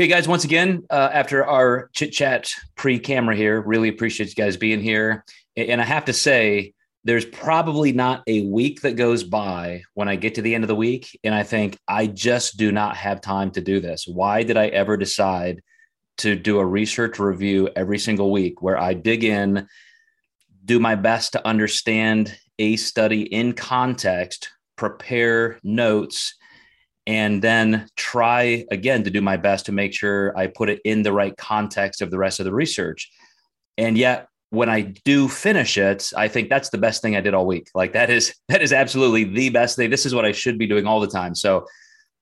Okay, guys, once again, after our chit-chat pre-camera here, really appreciate you guys being here. And I have to say, there's probably not a week that goes by when I get to the end of the week and I think, I just do not have time to do this. Why did I ever decide to do a research review every single week where I dig in, do my best to understand a study in context, prepare notes, and then try again to do my best to make sure I put it in the right context of the rest of the research. And yet, when I do finish it, I think that's the best thing I did all week. Like that is absolutely the best thing. This is what I should be doing all the time. So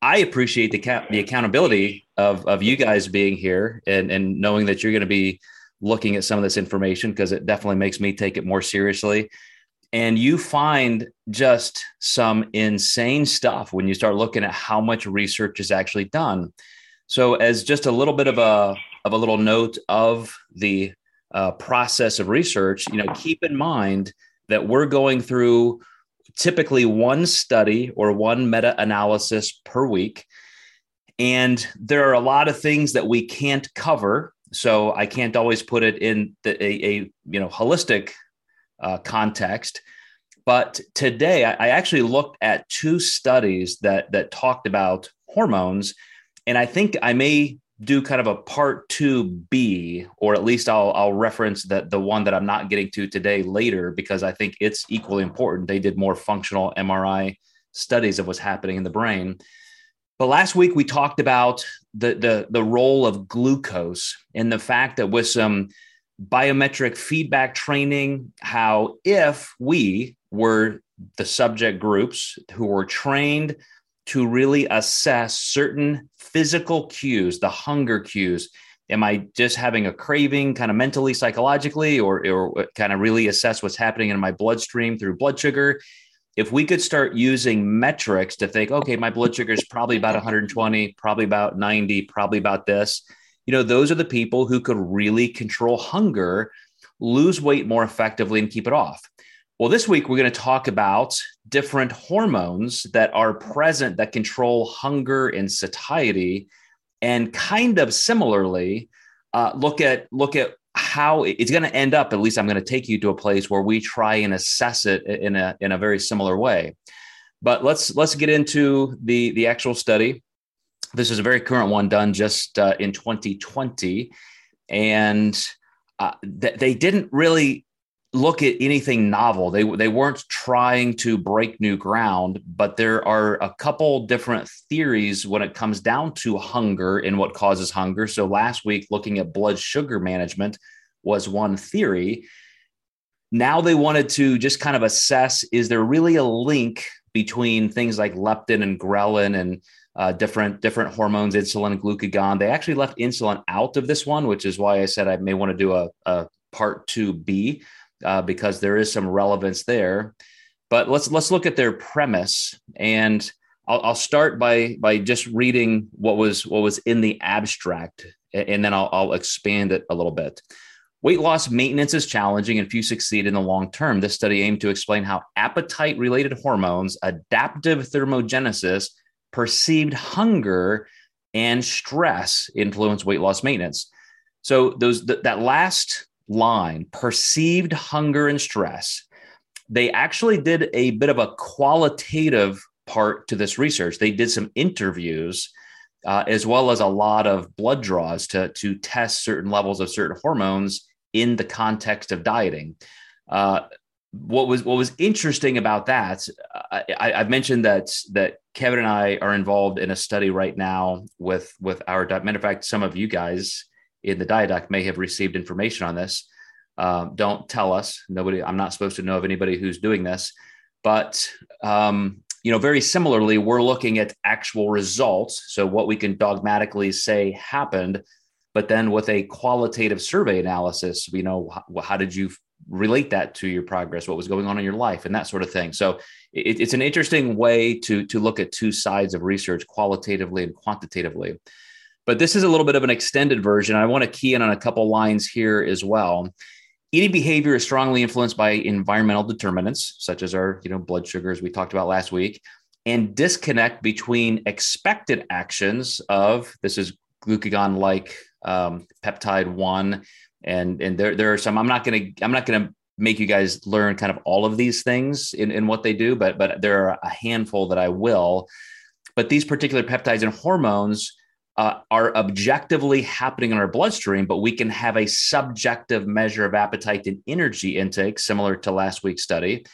I appreciate the accountability of you guys being here and knowing that you're going to be looking at some of this information, because it definitely makes me take it more seriously. And you find just some insane stuff when you start looking at how much research is actually done. So as just a little bit of a little note of the process of research, you know, keep in mind that we're going through typically one study or one meta-analysis per week. And there are a lot of things that we can't cover. So I can't always put it in a holistic context. But today I actually looked at two studies that talked about hormones. And I think I may do kind of a part 2B, or at least I'll reference the one that I'm not getting to today later, because I think it's equally important. They did more functional MRI studies of what's happening in the brain. But last week we talked about the role of glucose and the fact that with some biometric feedback training, how if we were the subject groups who were trained to really assess certain physical cues, the hunger cues. Am I just having a craving kind of mentally, psychologically, or kind of really assess what's happening in my bloodstream through blood sugar? If we could start using metrics to think, okay, my blood sugar is probably about 120, probably about 90, probably about this, you know, those are the people who could really control hunger, lose weight more effectively, and keep it off. Well, this week, we're going to talk about different hormones that are present that control hunger and satiety, and kind of similarly, look at how it's going to end up. At least I'm going to take you to a place where we try and assess it in a very similar way. But let's get into the actual study. This is a very current one done just in 2020, and they didn't really look at anything novel. They weren't trying to break new ground, but there are a couple different theories when it comes down to hunger and what causes hunger. So last week, looking at blood sugar management was one theory. Now they wanted to just kind of assess, is there really a link between things like leptin and ghrelin and different hormones, insulin, glucagon? They actually left insulin out of this one, which is why I said I may want to do a part 2B. Because there is some relevance there. But let's look at their premise, and I'll start by just reading what was in the abstract, and then I'll expand it a little bit. Weight loss maintenance is challenging, and few succeed in the long term. This study aimed to explain how appetite-related hormones, adaptive thermogenesis, perceived hunger, and stress influence weight loss maintenance. So that last line, perceived hunger and stress, they actually did a bit of a qualitative part to this research. They did some interviews as well as a lot of blood draws to test certain levels of certain hormones in the context of dieting. What was interesting about that, I've mentioned that Kevin and I are involved in a study right now with our diet. Matter of fact, some of you guys in the diet doc may have received information on this. Don't tell us. Nobody, I'm not supposed to know of anybody who's doing this, but very similarly, we're looking at actual results. So what we can dogmatically say happened, but then with a qualitative survey analysis, you know, how did you relate that to your progress? What was going on in your life and that sort of thing. So it's an interesting way to look at two sides of research, qualitatively and quantitatively. But this is a little bit of an extended version. I want to key in on a couple lines here as well. Eating behavior is strongly influenced by environmental determinants, such as our, blood sugars we talked about last week, and disconnect between expected actions of, this is glucagon-like peptide one, and there are some. I'm not gonna make you guys learn kind of all of these things in what they do, but there are a handful that I will. But these particular peptides and hormones are objectively happening in our bloodstream, but we can have a subjective measure of appetite and energy intake, similar to last week's study.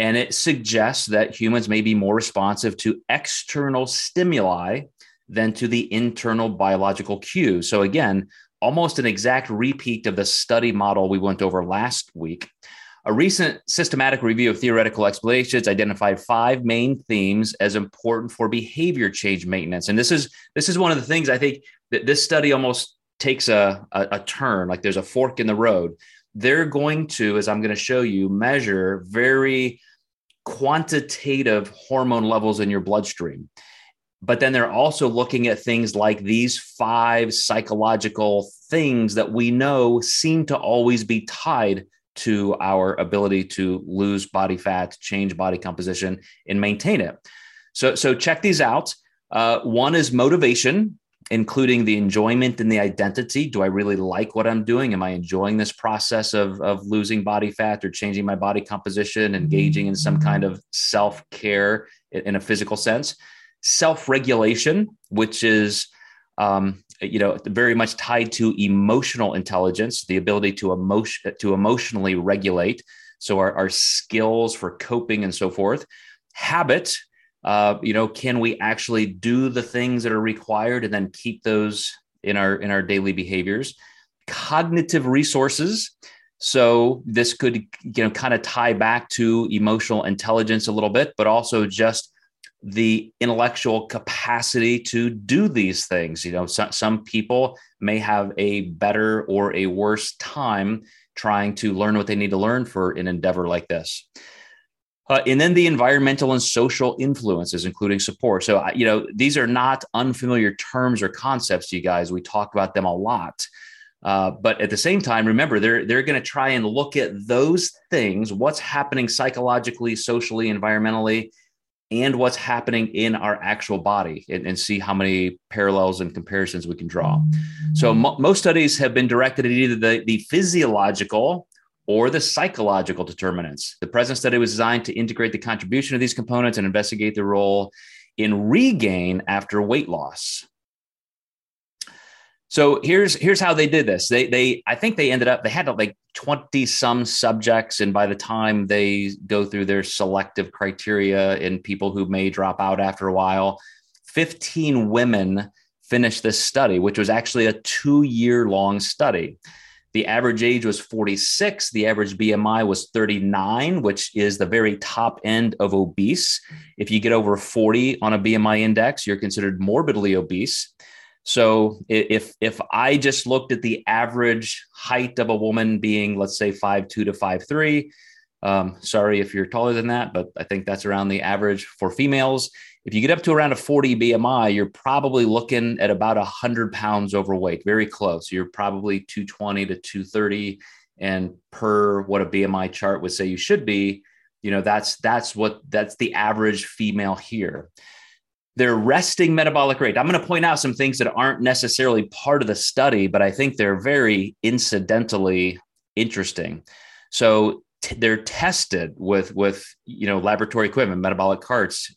And it suggests that humans may be more responsive to external stimuli than to the internal biological cues. So again, almost an exact repeat of the study model we went over last week. A recent systematic review of theoretical explanations identified five main themes as important for behavior change maintenance. And this is one of the things I think that this study almost takes a turn, like there's a fork in the road. They're going to, as I'm going to show you, measure very quantitative hormone levels in your bloodstream. But then they're also looking at things like these five psychological things that we know seem to always be tied to our ability to lose body fat, change body composition, and maintain it. So check these out. One is motivation, including the enjoyment and the identity. Do I really like what I'm doing? Am I enjoying this process of losing body fat or changing my body composition, engaging in some kind of self-care in a physical sense? Self-regulation, which is very much tied to emotional intelligence, the ability to emotionally regulate. So our skills for coping and so forth. Habit, can we actually do the things that are required and then keep those in our daily behaviors? Cognitive resources. So this could, kind of tie back to emotional intelligence a little bit, but also just the intellectual capacity to do these things. Some people may have a better or a worse time trying to learn what they need to learn for an endeavor like this. And then the environmental and social influences, including support. So, these are not unfamiliar terms or concepts, you guys. We talk about them a lot. But at the same time, remember, they're going to try and look at those things, what's happening psychologically, socially, environmentally, and what's happening in our actual body, and see how many parallels and comparisons we can draw. So most studies have been directed at either the physiological or the psychological determinants. The present study was designed to integrate the contribution of these components and investigate the role in regain after weight loss. So here's how they did this. They had like 20 some subjects. And by the time they go through their selective criteria and people who may drop out after a while, 15 women finished this study, which was actually a 2-year long study. The average age was 46. The average BMI was 39, which is the very top end of obese. If you get over 40 on a BMI index, you're considered morbidly obese. So if I just looked at the average height of a woman being, let's say, 5'2 to 5'3, sorry if you're taller than that, but I think that's around the average for females. If you get up to around a 40 BMI, you're probably looking at about 100 pounds overweight, very close. You're probably 220 to 230. And per what a BMI chart would say you should be, that's the average female here. Their resting metabolic rate. I'm going to point out some things that aren't necessarily part of the study, but I think they're very incidentally interesting. So they're tested with laboratory equipment, metabolic carts,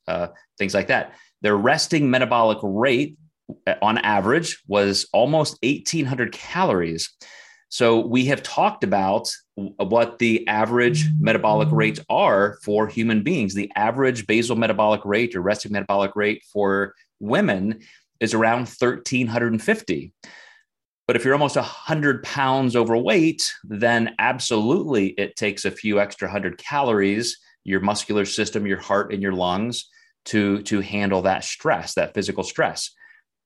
things like that. Their resting metabolic rate on average was almost 1,800 calories. So we have talked about what the average metabolic rates are for human beings. The average basal metabolic rate or resting metabolic rate for women is around 1,350. But if you're almost 100 pounds overweight, then absolutely it takes a few extra 100 calories, your muscular system, your heart, and your lungs to handle that stress, that physical stress.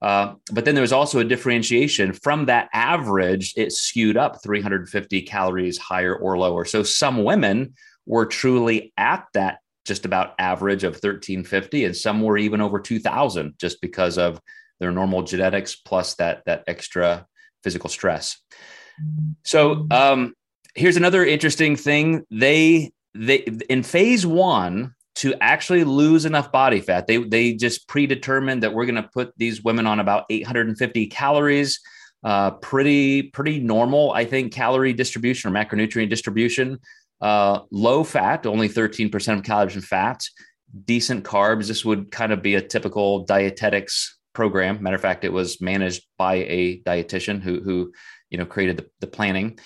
But then there was also a differentiation from that average. It skewed up 350 calories higher or lower. So some women were truly at that just about average of 1,350, and some were even over 2,000 just because of their normal genetics plus that extra physical stress. So here's another interesting thing. They in phase one, to actually lose enough body fat. They just predetermined that we're going to put these women on about 850 calories, pretty normal, I think, calorie distribution or macronutrient distribution, low fat, only 13% of calories in fat, decent carbs. This would kind of be a typical dietetics program. Matter of fact, it was managed by a dietitian who created the planning.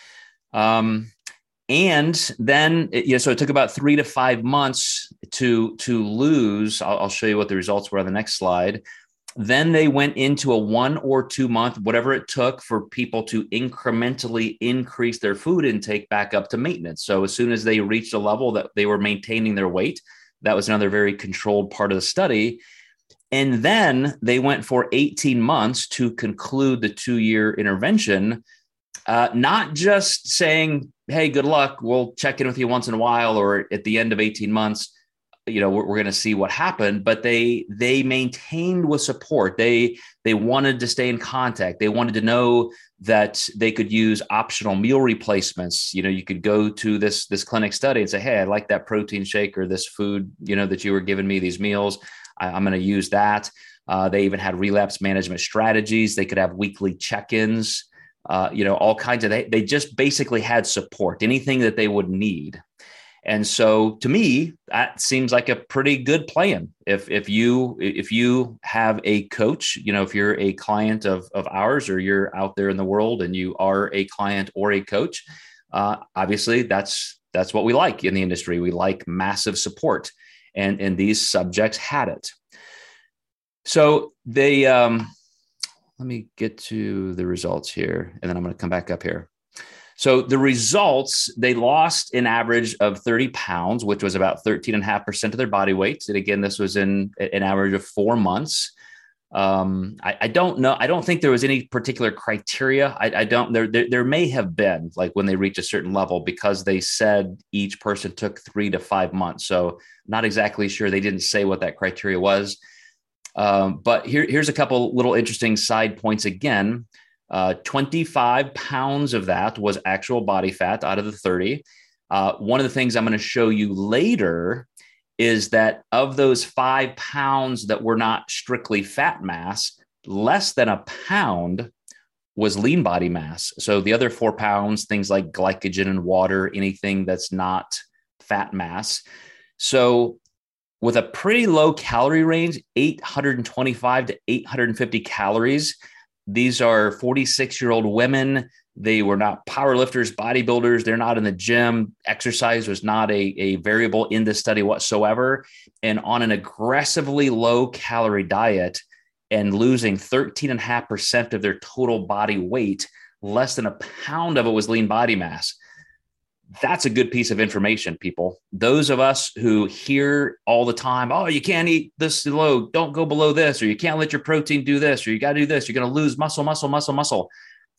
And then, so it took about 3 to 5 months to lose. I'll show you what the results were on the next slide. Then they went into a 1 or 2 month, whatever it took for people to incrementally increase their food intake back up to maintenance. So as soon as they reached a level that they were maintaining their weight, that was another very controlled part of the study. And then they went for 18 months to conclude the 2-year intervention, not just saying, hey, good luck, we'll check in with you once in a while, or at the end of 18 months, we're going to see what happened. But they maintained with support. They wanted to stay in contact. They wanted to know that they could use optional meal replacements. You could go to this clinic study and say, hey, I like that protein shake or this food, that you were giving me, these meals. I'm going to use that. They even had relapse management strategies. They could have weekly check-ins, all kinds of, they just basically had support, anything that they would need. And so to me, that seems like a pretty good plan. If you have a coach, if you're a client of ours, or you're out there in the world and you are a client or a coach, obviously that's what we like in the industry. We like massive support. And these subjects had it. So they, let me get to the results here, and then I'm going to come back up here. So the results, they lost an average of 30 pounds, which was about 13.5% of their body weight. And again, this was in an average of 4 months. I don't know. I don't think there was any particular criteria. There may have been, like, when they reach a certain level, because they said each person took 3 to 5 months. So not exactly sure. They didn't say what that criteria was. But here's a couple little interesting side points. Again, 25 pounds of that was actual body fat out of the 30. One of the things I'm going to show you later is that of those 5 pounds that were not strictly fat mass, less than a pound was lean body mass. So the other 4 pounds, things like glycogen and water, anything that's not fat mass. So with a pretty low calorie range, 825 to 850 calories, these are 46-year-old women. They were not powerlifters, bodybuilders. They're not in the gym. Exercise was not a variable in this study whatsoever. And on an aggressively low calorie diet and losing 13.5% of their total body weight, less than a pound of it was lean body mass. That's a good piece of information, people. Those of us who hear all the time, oh, you can't eat this low, don't go below this, or you can't let your protein do this, or you got to do this, you're going to lose muscle.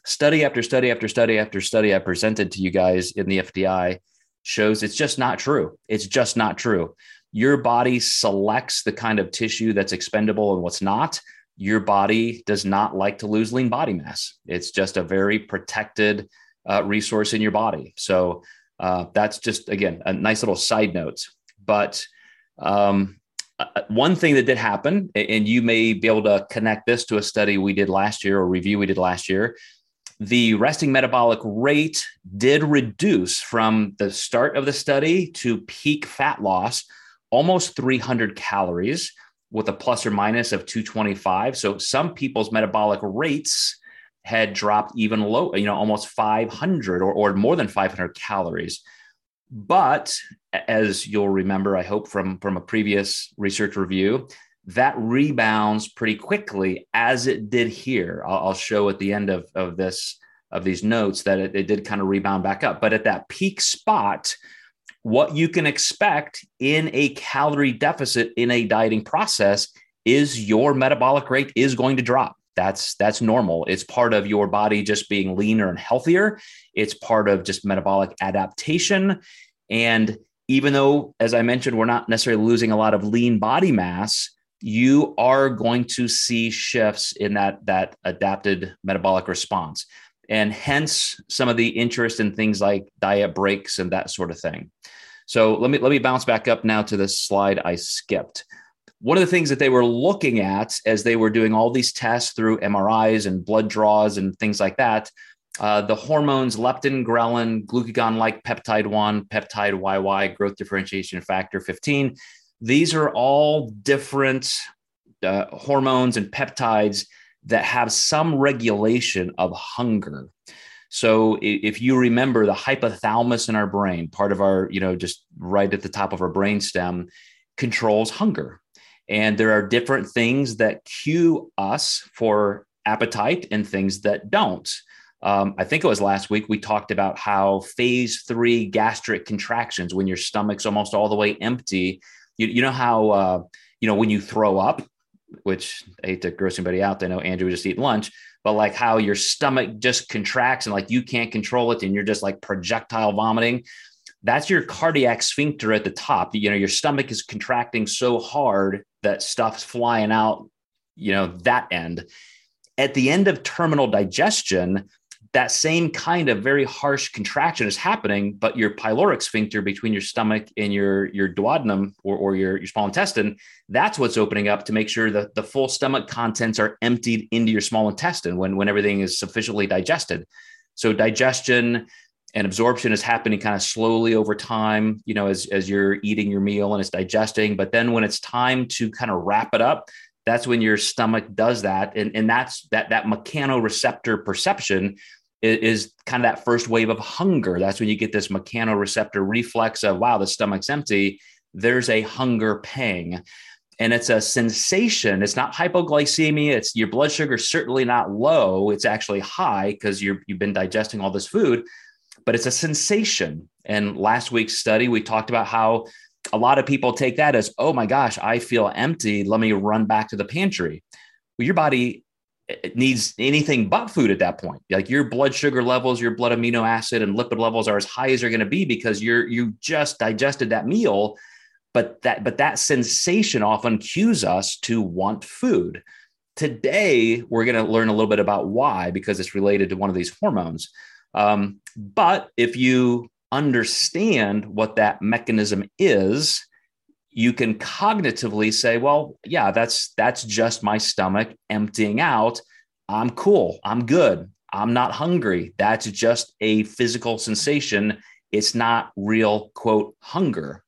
Study after study after study after study I presented to you guys in the FDI shows it's just not true. It's just not true. Your body selects the kind of tissue that's expendable and what's not. Your body does not like to lose lean body mass. It's just a very protected resource in your body. So that's just, again, a nice little side note. But one thing that did happen, and you may be able to connect this to a study we did last year or review we did last year, the resting metabolic rate did reduce from the start of the study to peak fat loss, almost 300 calories with a plus or minus of 225. So some people's metabolic rates had dropped even low, almost 500 or more than 500 calories. But as you'll remember, I hope from a previous research review, that rebounds pretty quickly, as it did here. I'll show at the end of these notes that it did kind of rebound back up. But at that peak spot, what you can expect in a calorie deficit in a dieting process is your metabolic rate is going to drop. That's normal. It's part of your body just being leaner and healthier. It's part of just metabolic adaptation. And even though, as I mentioned, we're not necessarily losing a lot of lean body mass, you are going to see shifts in that adapted metabolic response, and hence some of the interest in things like diet breaks and that sort of thing. So let me bounce back up now to the slide I skipped. One of the things that they were looking at as they were doing all these tests through MRIs and blood draws and things like that, the hormones leptin, ghrelin, glucagon-like peptide 1, peptide YY, growth differentiation factor 15, these are all different hormones and peptides that have some regulation of hunger. So if you remember the hypothalamus in our brain, part of our, just right at the top of our brainstem, controls hunger. And there are different things that cue us for appetite and things that don't. I think it was last week we talked about how phase 3 gastric contractions, when your stomach's almost all the way empty, you know how, when you throw up, which I hate to gross anybody out. I know Andrew was just eating lunch, but like how your stomach just contracts and like you can't control it and you're just like projectile vomiting. That's your cardiac sphincter at the top. Your stomach is contracting so hard that stuff's flying out, that end. At the end of terminal digestion, that same kind of very harsh contraction is happening, but your pyloric sphincter between your stomach and your duodenum or your small intestine, that's what's opening up to make sure that the full stomach contents are emptied into your small intestine when everything is sufficiently digested. So digestion and absorption is happening kind of slowly over time, as you're eating your meal and it's digesting. But then when it's time to kind of wrap it up, that's when your stomach does that. And that's that mechanoreceptor perception is kind of that first wave of hunger. That's when you get this mechanoreceptor reflex of, wow, the stomach's empty. There's a hunger pang. And it's a sensation. It's not hypoglycemia. It's your blood sugar certainly not low. It's actually high because you've been digesting all this food, but it's a sensation. And last week's study, we talked about how a lot of people take that as, oh my gosh, I feel empty. Let me run back to the pantry. Well, your body needs anything but food at that point. Like your blood sugar levels, your blood amino acid and lipid levels are as high as they're going to be because you just digested that meal. But that sensation often cues us to want food. Today, we're going to learn a little bit about why, because it's related to one of these hormones. But if you understand what that mechanism is, you can cognitively say, well, yeah, that's just my stomach emptying out. I'm cool. I'm good. I'm not hungry. That's just a physical sensation. It's not real, quote, hunger.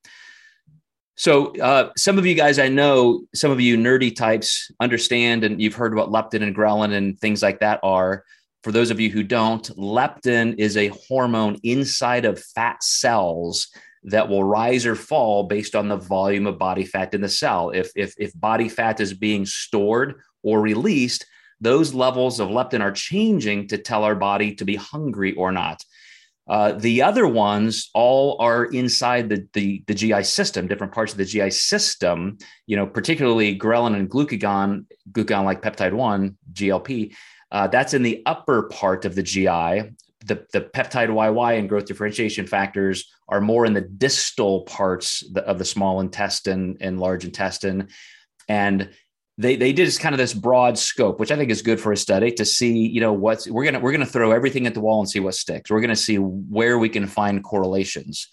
So some of you guys, I know some of you nerdy types understand, and you've heard what leptin and ghrelin and things like that are. For those of you who don't, leptin is a hormone inside of fat cells that will rise or fall based on the volume of body fat in the cell. If body fat is being stored or released, those levels of leptin are changing to tell our body to be hungry or not. The other ones all are inside the GI system, different parts of the GI system, particularly ghrelin and glucagon-like peptide 1, GLP. That's in the upper part of the GI. The peptide YY and growth differentiation factors are more in the distal parts of the small intestine and large intestine. And they did just kind of this broad scope, which I think is good for a study to see, we're gonna throw everything at the wall and see what sticks. We're gonna see where we can find correlations.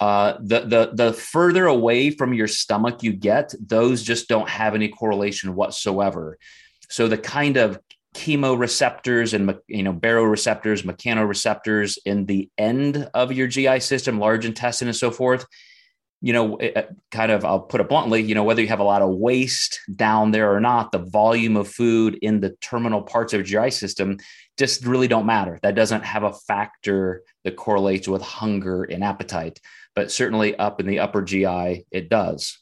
The further away from your stomach you get, those just don't have any correlation whatsoever. So the kind of chemoreceptors and baroreceptors, mechanoreceptors in the end of your GI system, large intestine and so forth, I'll put it bluntly, whether you have a lot of waste down there or not, the volume of food in the terminal parts of your GI system just really don't matter. That doesn't have a factor that correlates with hunger and appetite, but certainly up in the upper GI, it does.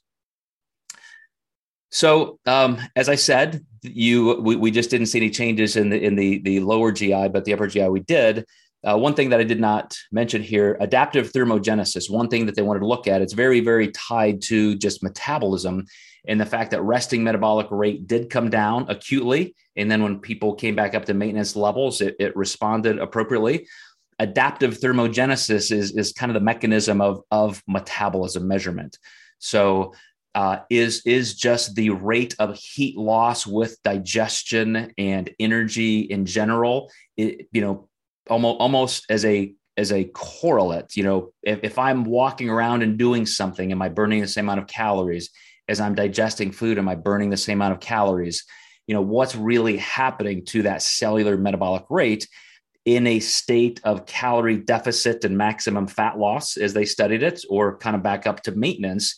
So as I said, we just didn't see any changes in the lower GI, but the upper GI we did. One thing that I did not mention here, adaptive thermogenesis, one thing that they wanted to look at, it's very, very tied to just metabolism and the fact that resting metabolic rate did come down acutely. And then when people came back up to maintenance levels, it responded appropriately. Adaptive thermogenesis is kind of the mechanism of metabolism measurement. So is just the rate of heat loss with digestion and energy in general, almost as a as a correlate. You know, if I'm walking around and doing something, am I burning the same amount of calories? As I'm digesting food, am I burning the same amount of calories? You know, what's really happening to that cellular metabolic rate in a state of calorie deficit and maximum fat loss, as they studied it, or kind of back up to maintenance.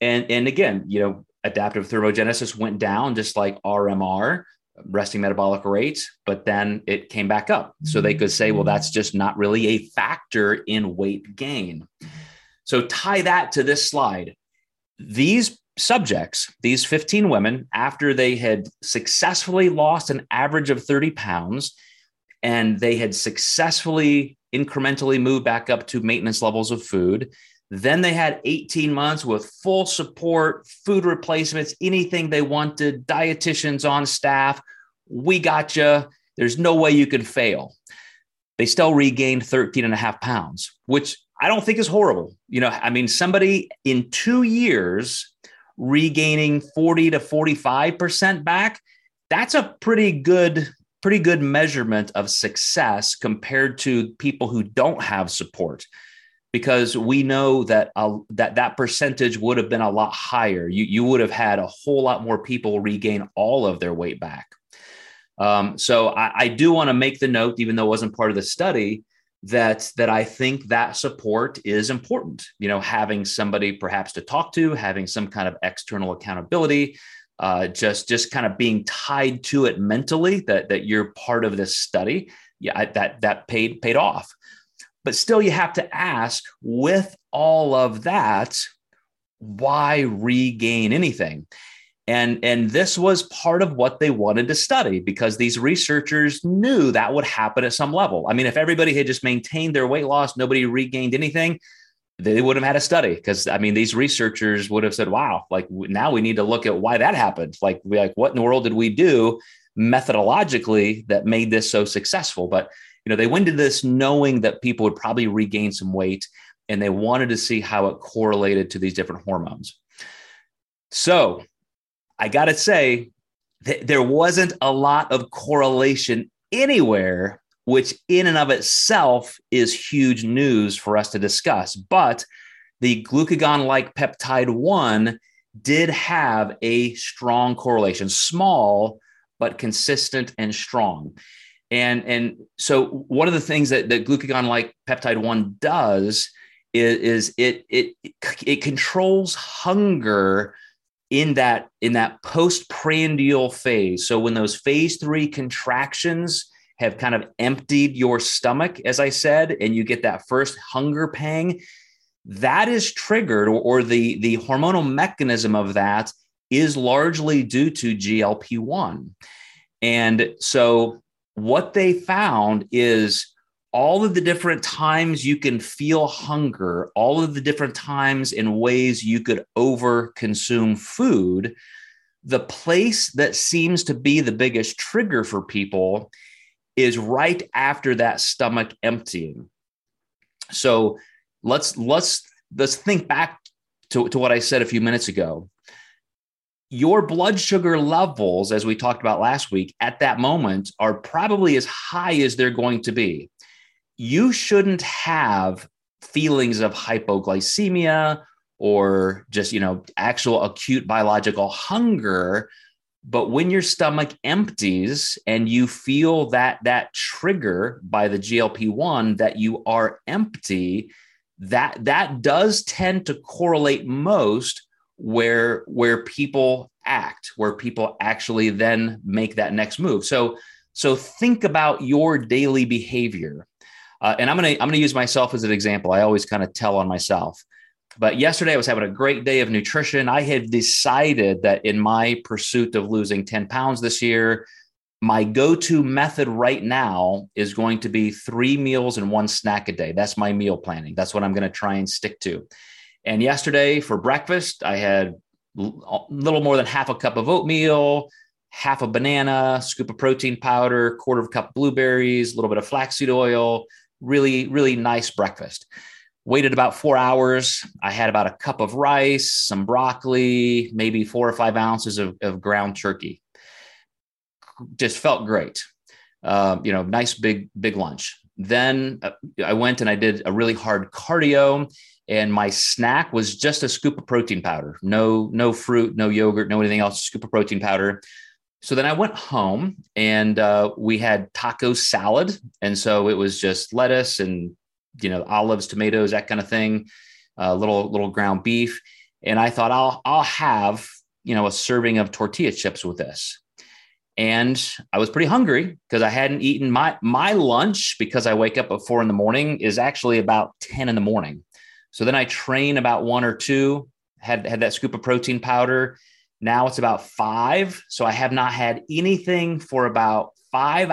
And again, you know, adaptive thermogenesis went down just like RMR, resting metabolic rate, but then it came back up. So they could say, well, that's just not really a factor in weight gain. So tie that to this slide. These subjects, these 15 women, after they had successfully lost an average of 30 pounds, and they had successfully incrementally moved back up to maintenance levels of food, then they had 18 months with full support, food replacements, anything they wanted, dietitians on staff. We gotcha. There's no way you can fail. They still regained 13.5 pounds, which I don't think is horrible. You know, I mean, somebody in 2 years regaining 40 to 45% back, that's a pretty good measurement of success compared to people who don't have support. Because we know that that percentage would have been a lot higher. You would have had a whole lot more people regain all of their weight back. So I do want to make the note, even though it wasn't part of the study, that I think that support is important. You know, having somebody perhaps to talk to, having some kind of external accountability, just kind of being tied to it mentally that you're part of this study. Yeah, that paid off. But still, you have to ask, with all of that, why regain anything? And this was part of what they wanted to study, because these researchers knew that would happen at some level. I mean, if everybody had just maintained their weight loss, nobody regained anything, they wouldn't have had a study. Because, I mean, these researchers would have said, wow, like, now we need to look at why that happened. Like what in the world did we do methodologically that made this so successful? But you know, they went into this knowing that people would probably regain some weight, and they wanted to see how it correlated to these different hormones. So I got to say that there wasn't a lot of correlation anywhere, which in and of itself is huge news for us to discuss. But the glucagon-like peptide 1 did have a strong correlation, small, but consistent and strong. And so one of the things that glucagon-like peptide 1 does is it controls hunger in that postprandial phase. So when those phase 3 contractions have kind of emptied your stomach, as I said, and you get that first hunger pang, that is triggered, or the hormonal mechanism of that is largely due to GLP-1. And so what they found is all of the different times you can feel hunger, all of the different times and ways you could overconsume food, the place that seems to be the biggest trigger for people is right after that stomach emptying. So let's think back to what I said a few minutes ago. Your blood sugar levels, as we talked about last week, at that moment are probably as high as they're going to be. You shouldn't have feelings of hypoglycemia or just, you know, actual acute biological hunger. But when your stomach empties and you feel that trigger by the GLP-1 that you are empty, that does tend to correlate most where people act, where people actually then make that next move. So think about your daily behavior. And I'm gonna use myself as an example. I always kind of tell on myself. But yesterday I was having a great day of nutrition. I had decided that in my pursuit of losing 10 pounds this year, my go-to method right now is going to be 3 meals and 1 snack a day. That's my meal planning. That's what I'm going to try and stick to. And yesterday for breakfast, I had a little more than half a cup of oatmeal, half a banana, scoop of protein powder, 1/4 cup blueberries, a little bit of flaxseed oil, really, really nice breakfast. Waited about 4 hours. I had about a cup of rice, some broccoli, maybe 4 or 5 ounces of ground turkey. Just felt great. Nice big lunch. Then I went and I did a really hard cardio, and my snack was just a scoop of protein powder. No fruit, no yogurt, no anything else, scoop of protein powder. So then I went home and we had taco salad. And so it was just lettuce and, olives, tomatoes, that kind of thing, little ground beef. And I thought I'll have, a serving of tortilla chips with this. And I was pretty hungry because I hadn't eaten my lunch, because I wake up at 4 a.m. is actually about 10 a.m. So then I train about 1 or 2, had that scoop of protein powder. Now it's about 5. So I have not had anything for about 6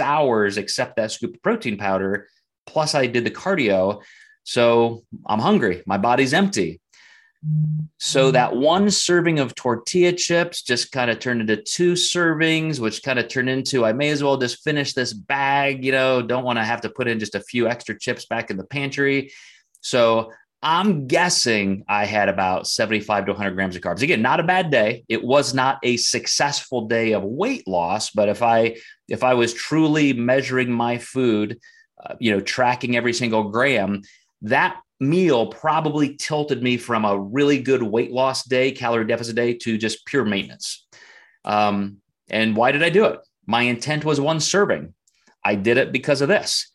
hours, except that scoop of protein powder. Plus I did the cardio. So I'm hungry. My body's empty. So that one serving of tortilla chips just kind of turned into 2 servings, which kind of turned into, I may as well just finish this bag, don't want to have to put in just a few extra chips back in the pantry. So I'm guessing I had about 75 to 100 grams of carbs. Again, not a bad day. It was not a successful day of weight loss, but if I was truly measuring my food, tracking every single gram, that meal probably tilted me from a really good weight loss day, calorie deficit day, to just pure maintenance. And why did I do it? My intent was 1 serving. I did it because of this.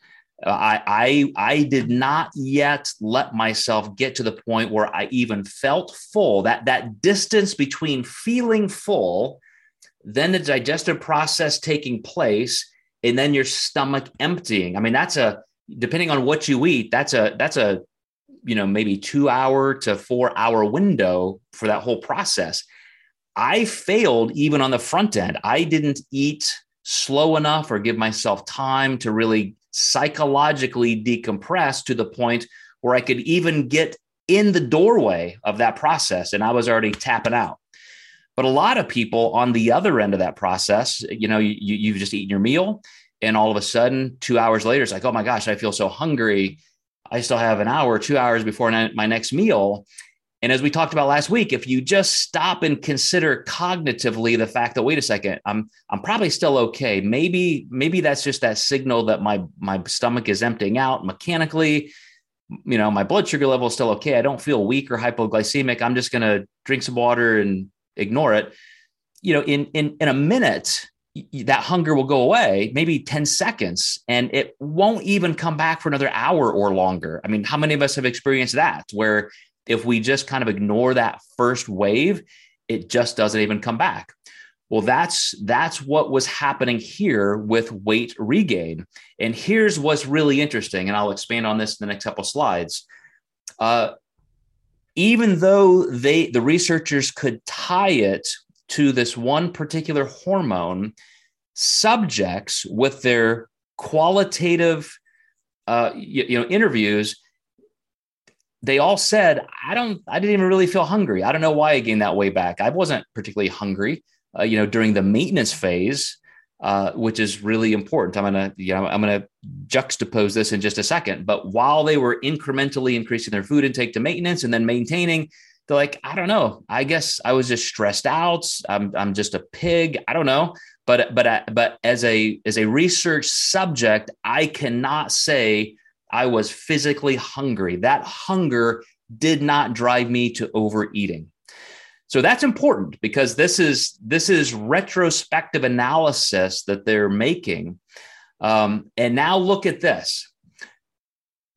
I did not yet let myself get to the point where I even felt full. That distance between feeling full, then the digestive process taking place, and then your stomach emptying. I mean, depending on what you eat, that's a maybe 2 hour to 4 hour window for that whole process. I failed even on the front end. I didn't eat slow enough or give myself time to really psychologically decompress to the point where I could even get in the doorway of that process. And I was already tapping out. But a lot of people on the other end of that process, you've just eaten your meal and all of a sudden 2 hours later, it's like, oh my gosh, I feel so hungry. I still have an hour, 2 hours before my next meal. And as we talked about last week, if you just stop and consider cognitively the fact that, wait a second, I'm probably still okay. Maybe that's just that signal that my stomach is emptying out mechanically. My blood sugar level is still okay. I don't feel weak or hypoglycemic. I'm just going to drink some water and ignore it. In a minute, that hunger will go away, maybe 10 seconds, and it won't even come back for another hour or longer. I mean, how many of us have experienced that, where if we just kind of ignore that first wave, it just doesn't even come back? Well, that's what was happening here with weight regain. And here's what's really interesting, and I'll expand on this in the next couple of slides. Even though the researchers could tie it to this one particular hormone, subjects with their qualitative interviews, they all said, I didn't even really feel hungry. I don't know why I gained that way back. I wasn't particularly hungry, during the maintenance phase, which is really important. I'm going to juxtapose this in just a second, but while they were incrementally increasing their food intake to maintenance and then maintaining, they're like, I don't know. I guess I was just stressed out. I'm just a pig. I don't know. But as a research subject, I cannot say I was physically hungry. That hunger did not drive me to overeating. So that's important, because this is retrospective analysis that they're making. And now look at this.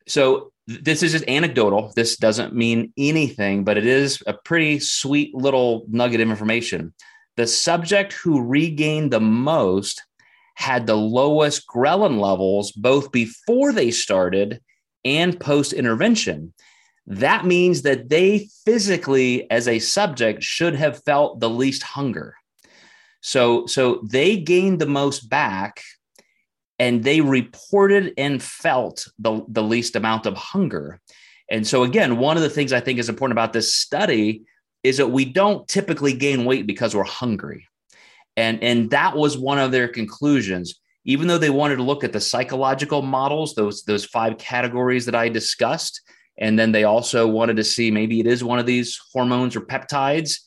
So this is just anecdotal. This doesn't mean anything, but it is a pretty sweet little nugget of information. The subject who regained the most had the lowest ghrelin levels both before they started and post-intervention. That means that they physically, as a subject, should have felt the least hunger. So they gained the most back, and they reported and felt the least amount of hunger. And so again, one of the things I think is important about this study is that we don't typically gain weight because we're hungry. And that was one of their conclusions. Even though they wanted to look at the psychological models, those 5 categories that I discussed, and then they also wanted to see maybe it is one of these hormones or peptides,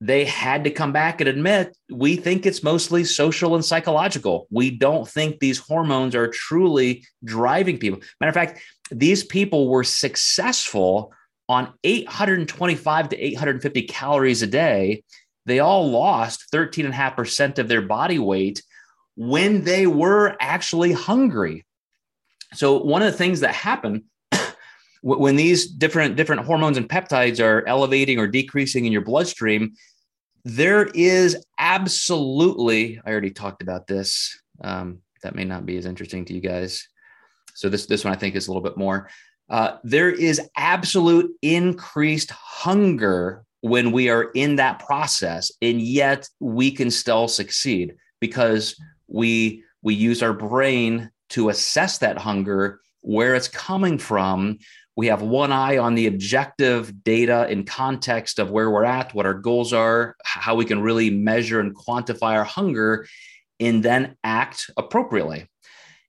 they had to come back and admit, we think it's mostly social and psychological. We don't think these hormones are truly driving people. Matter of fact, these people were successful on 825 to 850 calories a day. They all lost 13.5% of their body weight when they were actually hungry. So one of the things that happened when these different hormones and peptides are elevating or decreasing in your bloodstream, there is absolutely, I already talked about this. That may not be as interesting to you guys. So this one I think is a little bit more. There is absolute increased hunger when we are in that process, and yet we can still succeed because we use our brain to assess that hunger, where it's coming from. We have one eye on the objective data and context of where we're at, what our goals are, how we can really measure and quantify our hunger, and then act appropriately.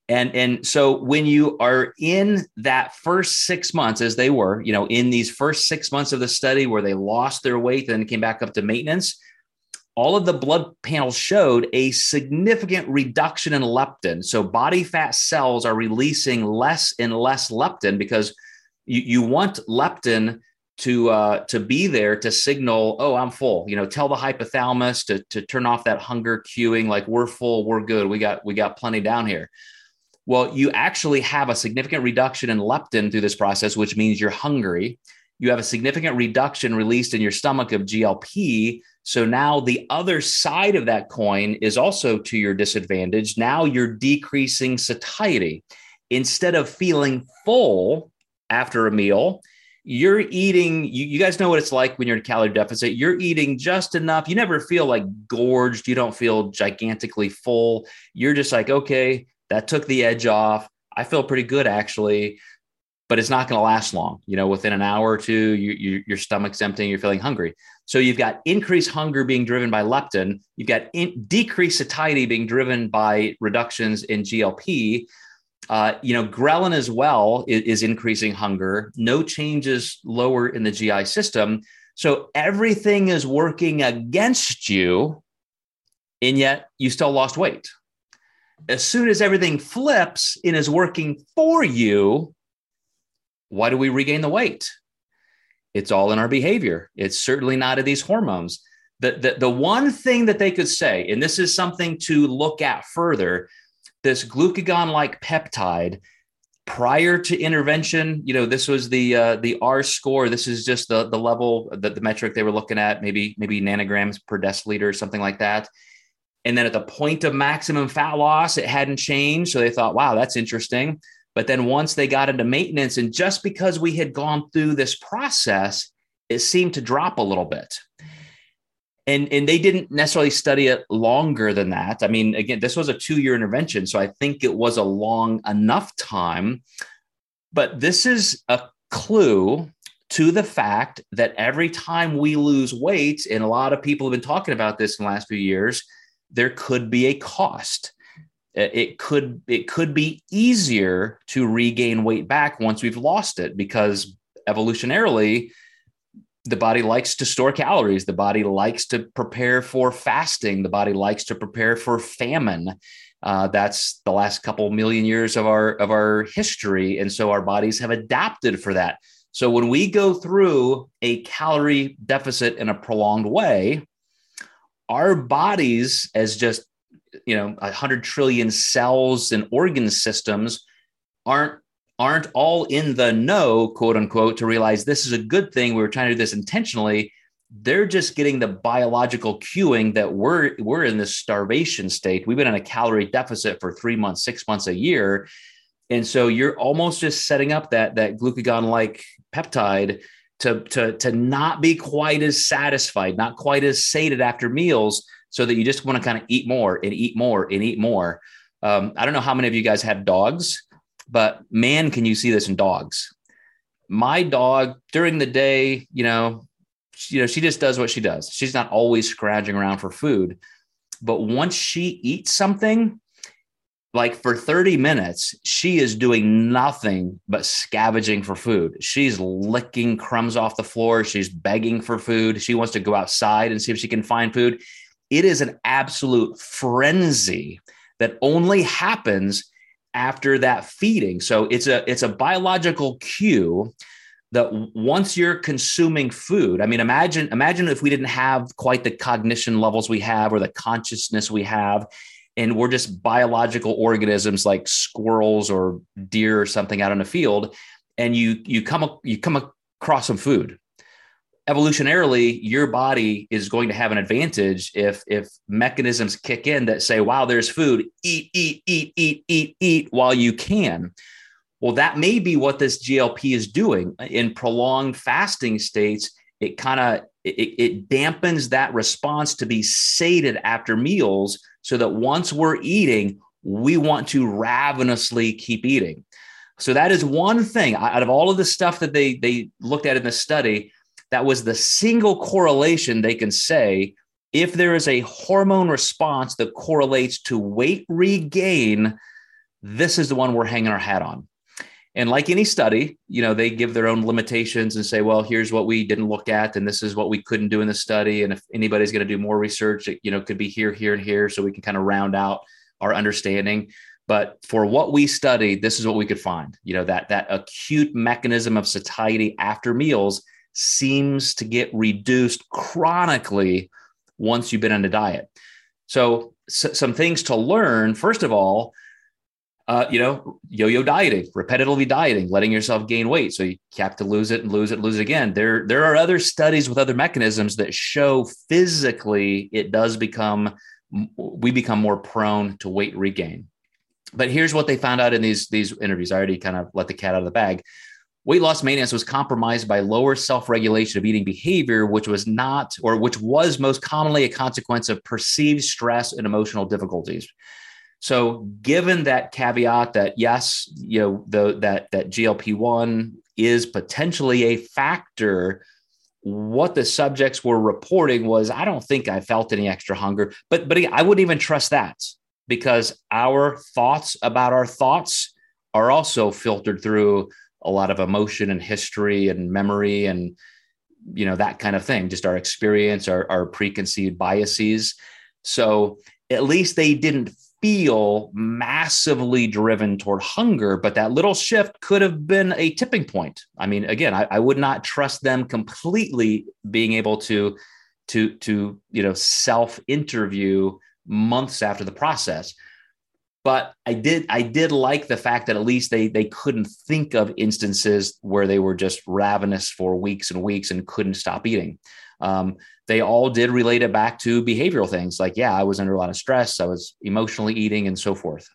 And so when you are in that first 6 months, as they were, you know, in these first 6 months of the study where they lost their weight and came back up to maintenance, all of the blood panels showed a significant reduction in leptin. So body fat cells are releasing less and less leptin, because you want leptin to be there to signal, oh, I'm full, you know, tell the hypothalamus to turn off that hunger cueing, like we're full, we're good. We got plenty down here. Well, you actually have a significant reduction in leptin through this process, which means you're hungry. You have a significant reduction released in your stomach of GLP. So now the other side of that coin is also to your disadvantage. Now you're decreasing satiety. Instead of feeling full after a meal, you're eating, you guys know what it's like when you're in a calorie deficit. You're eating just enough. You never feel like gorged. You don't feel gigantically full. You're just like, okay, that took the edge off. I feel pretty good actually. But it's not going to last long. You know, within an hour or two, your stomach's emptying, you're feeling hungry. So you've got increased hunger being driven by leptin. You've got decreased satiety being driven by reductions in GLP. You know, ghrelin as well is increasing hunger. No changes lower in the GI system. So everything is working against you, and yet you still lost weight. As soon as everything flips and is working for you, why do we regain the weight? It's all in our behavior. It's certainly not in these hormones. The one thing that they could say, and this is something to look at further, this glucagon-like peptide, prior to intervention, you know, this was the R score. This is just the level, the metric they were looking at, maybe nanograms per deciliter or something like that. And then at the point of maximum fat loss, it hadn't changed. So they thought, wow, that's interesting. But then once they got into maintenance, and just because we had gone through this process, it seemed to drop a little bit. And they didn't necessarily study it longer than that. I mean, again, this was a 2-year intervention, so I think it was a long enough time. But this is a clue to the fact that every time we lose weight, and a lot of people have been talking about this in the last few years, there could be a cost. It could be easier to regain weight back once we've lost it, because evolutionarily, the body likes to store calories. The body likes to prepare for fasting. The body likes to prepare for famine. That's the last couple million years of our history. And so our bodies have adapted for that. So when we go through a calorie deficit in a prolonged way, our bodies, as just, you know, 100 trillion cells and organ systems, aren't all in the know, quote unquote, to realize this is a good thing. We were trying to do this intentionally. They're just getting the biological cueing that we're in this starvation state. We've been in a calorie deficit for 3 months, 6 months, a year. And so you're almost just setting up that glucagon-like peptide to not be quite as satisfied, not quite as sated after meals, so that you just want to kind of eat more and eat more and eat more. I don't know how many of you guys have dogs, but man, can you see this in dogs? My dog during the day, you know, she just does what she does. She's not always scrounging around for food, but once she eats something, Like for 30 minutes, she is doing nothing but scavenging for food. She's licking crumbs off the floor. She's begging for food. She wants to go outside and see if she can find food. It is an absolute frenzy that only happens after that feeding. So it's a biological cue that once you're consuming food, I mean, imagine if we didn't have quite the cognition levels we have or the consciousness we have, and we're just biological organisms like squirrels or deer or something out in a field, and you come across some food. Evolutionarily, your body is going to have an advantage if mechanisms kick in that say, wow, there's food, eat while you can. Well, that may be what this GLP is doing. In prolonged fasting states, it kind of it dampens that response to be sated after meals, so that once we're eating, we want to ravenously keep eating. So that is one thing out of all of the stuff that they looked at in the study. That was the single correlation they can say, if there is a hormone response that correlates to weight regain, this is the one we're hanging our hat on. And like any study, you know, they give their own limitations and say, well, here's what we didn't look at, and this is what we couldn't do in the study. And if anybody's going to do more research, it, you know, could be here, here, and here, so we can kind of round out our understanding. But for what we studied, this is what we could find. You know, that acute mechanism of satiety after meals seems to get reduced chronically once you've been on a diet. So some things to learn. First of all, yo-yo dieting, repetitively dieting, letting yourself gain weight. So you have to lose it and lose it and lose it again. There are other studies with other mechanisms that show physically it does we become more prone to weight regain. But here's what they found out in these interviews. I already kind of let the cat out of the bag. Weight loss maintenance was compromised by lower self-regulation of eating behavior, which was most commonly a consequence of perceived stress and emotional difficulties. So given that caveat that yes, you know, that GLP-1 is potentially a factor, what the subjects were reporting was, I don't think I felt any extra hunger, but I wouldn't even trust that, because our thoughts about our thoughts are also filtered through a lot of emotion and history and memory and, you know, that kind of thing, just our experience, our preconceived biases. So at least they didn't feel massively driven toward hunger, but that little shift could have been a tipping point. I mean, again, I would not trust them completely being able to you know, self-interview months after the process. But I did like the fact that at least they couldn't think of instances where they were just ravenous for weeks and weeks and couldn't stop eating. They all did relate it back to behavioral things like, yeah, I was under a lot of stress, I was emotionally eating, and so forth.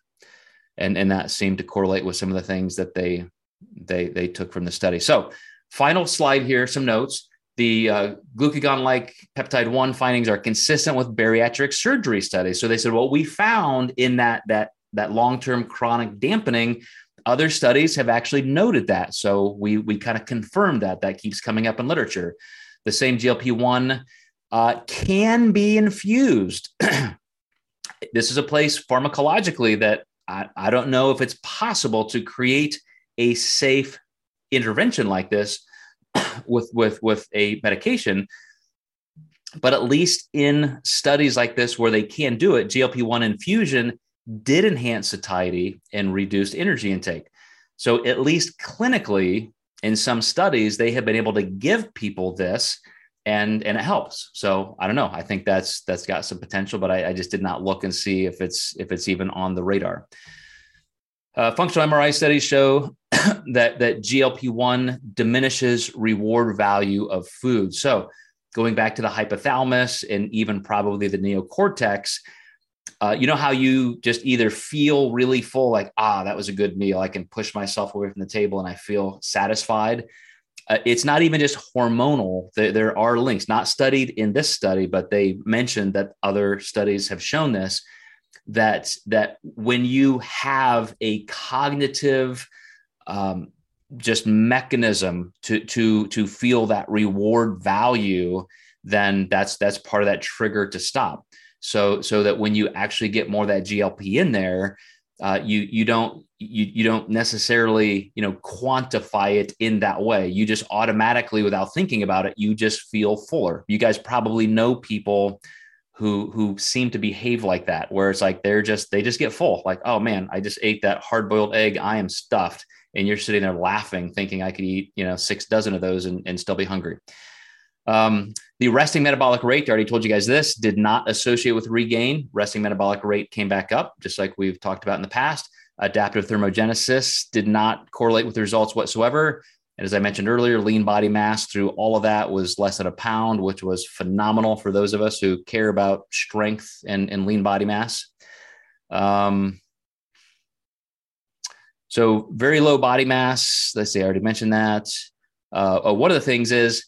And that seemed to correlate with some of the things that they took from the study. So final slide here, some notes. The glucagon-like peptide 1 findings are consistent with bariatric surgery studies. So they said, well, we found in that long-term chronic dampening, other studies have actually noted that. So we kind of confirmed that keeps coming up in literature. The same GLP-1 can be infused. This is a place pharmacologically that I don't know if it's possible to create a safe intervention like this with a medication, but at least in studies like this where they can do it, GLP-1 infusion did enhance satiety and reduced energy intake. So at least clinically, in some studies, they have been able to give people this and it helps. So I don't know. I think that's got some potential, but I just did not look and see if it's even on the radar. Functional MRI studies show that GLP-1 diminishes reward value of food. So going back to the hypothalamus and even probably the neocortex, you know how you just either feel really full, like, that was a good meal, I can push myself away from the table and I feel satisfied. It's not even just hormonal. There are links, not studied in this study, but they mentioned that other studies have shown this, that when you have a cognitive just mechanism to feel that reward value, then that's part of that trigger to stop. So that when you actually get more of that GLP in there, you don't necessarily, quantify it in that way. You just automatically, without thinking about it, you just feel fuller. You guys probably know people who seem to behave like that, where it's like, they just get full. Like, oh man, I just ate that hard-boiled egg. I am stuffed. And you're sitting there laughing, thinking I could eat, 6 dozen of those and still be hungry. The resting metabolic rate, I already told you guys this, did not associate with regain. Resting metabolic rate came back up, just like we've talked about in the past. Adaptive thermogenesis did not correlate with the results whatsoever. And as I mentioned earlier, lean body mass through all of that was less than a pound, which was phenomenal for those of us who care about strength and lean body mass. So very low body mass. Let's see, I already mentioned that. One of the things is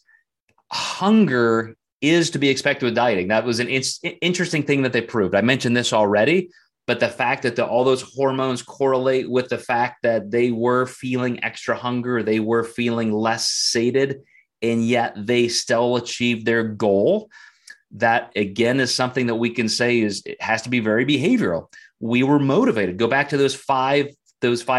hunger is to be expected with dieting. That was an interesting thing that they proved. I mentioned this already, but the fact that all those hormones correlate with the fact that they were feeling extra hunger, they were feeling less sated, and yet they still achieved their goal. That again is something that we can say is, it has to be very behavioral. We were motivated. Go back to those five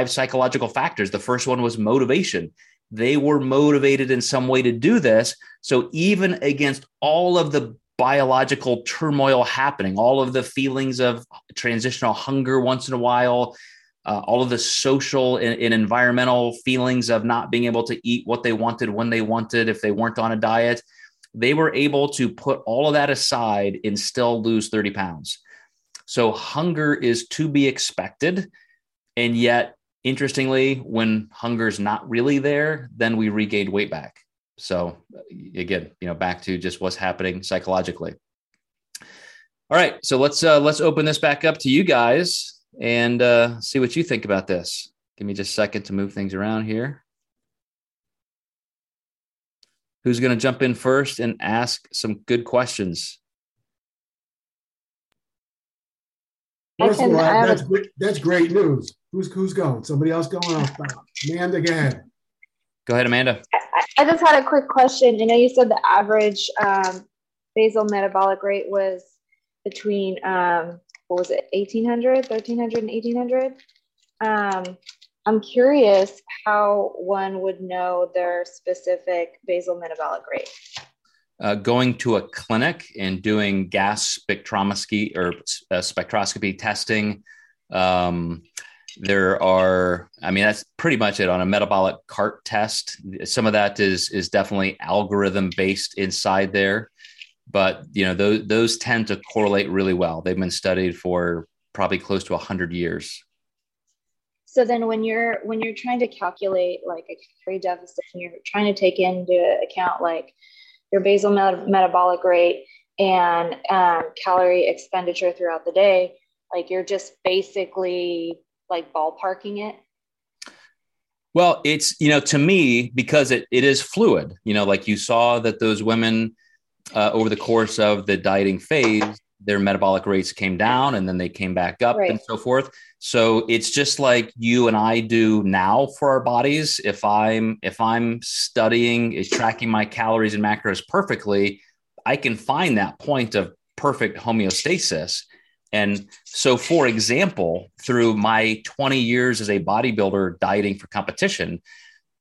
psychological factors. The first one was motivation. They were motivated in some way to do this. So even against all of the biological turmoil happening, all of the feelings of transitional hunger once in a while, all of the social and environmental feelings of not being able to eat what they wanted, when they wanted, if they weren't on a diet, they were able to put all of that aside and still lose 30 pounds. So hunger is to be expected. And yet, interestingly, when hunger is not really there, then we regain weight back. So again, back to just what's happening psychologically. All right, so let's open this back up to you guys and see what you think about this. Give me just a second to move things around here. Who's going to jump in first and ask some good questions? First of all, that's great news. Who's going? Somebody else going? Amanda, go ahead. Go ahead, Amanda. I just had a quick question. You said the average basal metabolic rate was between, 1,800, 1,300 and 1,800? I'm curious how one would know their specific basal metabolic rate. Going to a clinic and doing gas spectroscopy or spectroscopy testing. That's pretty much it on a metabolic cart test. Some of that is definitely algorithm based inside there, but those tend to correlate really well. They've been studied for probably close to 100 years. So then when you're trying to calculate like a calorie deficit and you're trying to take into account like your basal metabolic rate and calorie expenditure throughout the day, like you're just basically like ballparking it? Well, it's, to me, because it is fluid, like you saw that those women over the course of the dieting phase, their metabolic rates came down and then they came back up, right, and so forth. So it's just like you and I do now for our bodies. If I'm studying, tracking my calories and macros perfectly, I can find that point of perfect homeostasis. And so, for example, through my 20 years as a bodybuilder dieting for competition,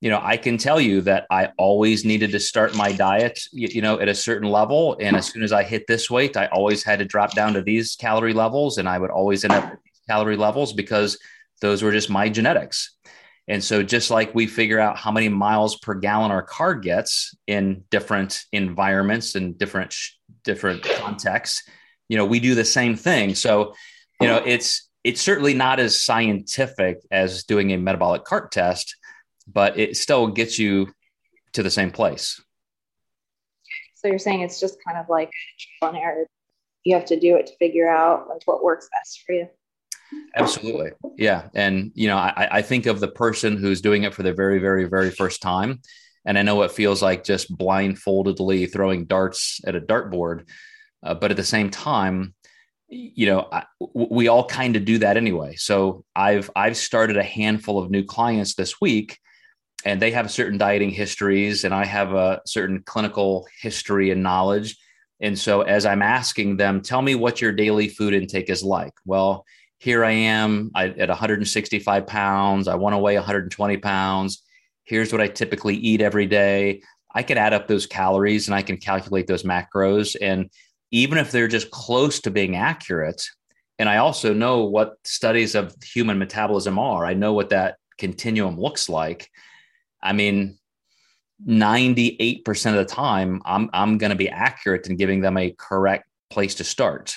I can tell you that I always needed to start my diet, at a certain level. And as soon as I hit this weight, I always had to drop down to these calorie levels. And I would always end up at these calorie levels because those were just my genetics. And so just like we figure out how many miles per gallon our car gets in different environments and different contexts, we do the same thing. So, it's certainly not as scientific as doing a metabolic cart test, but it still gets you to the same place. So you're saying it's just kind of like trial and error. You have to do it to figure out like what works best for you. Absolutely. Yeah. And, I think of the person who's doing it for the very, very, very first time. And I know it feels like just blindfoldedly throwing darts at a dartboard. But at the same time, we all kind of do that anyway. So I've started a handful of new clients this week, and they have certain dieting histories, and I have a certain clinical history and knowledge. And so as I'm asking them, tell me what your daily food intake is like. Well, here I am at 165 pounds. I want to weigh 120 pounds. Here's what I typically eat every day. I can add up those calories and I can calculate those macros. And even if they're just close to being accurate, and I also know what studies of human metabolism are, I know what that continuum looks like. I mean, 98% of the time, I'm going to be accurate in giving them a correct place to start.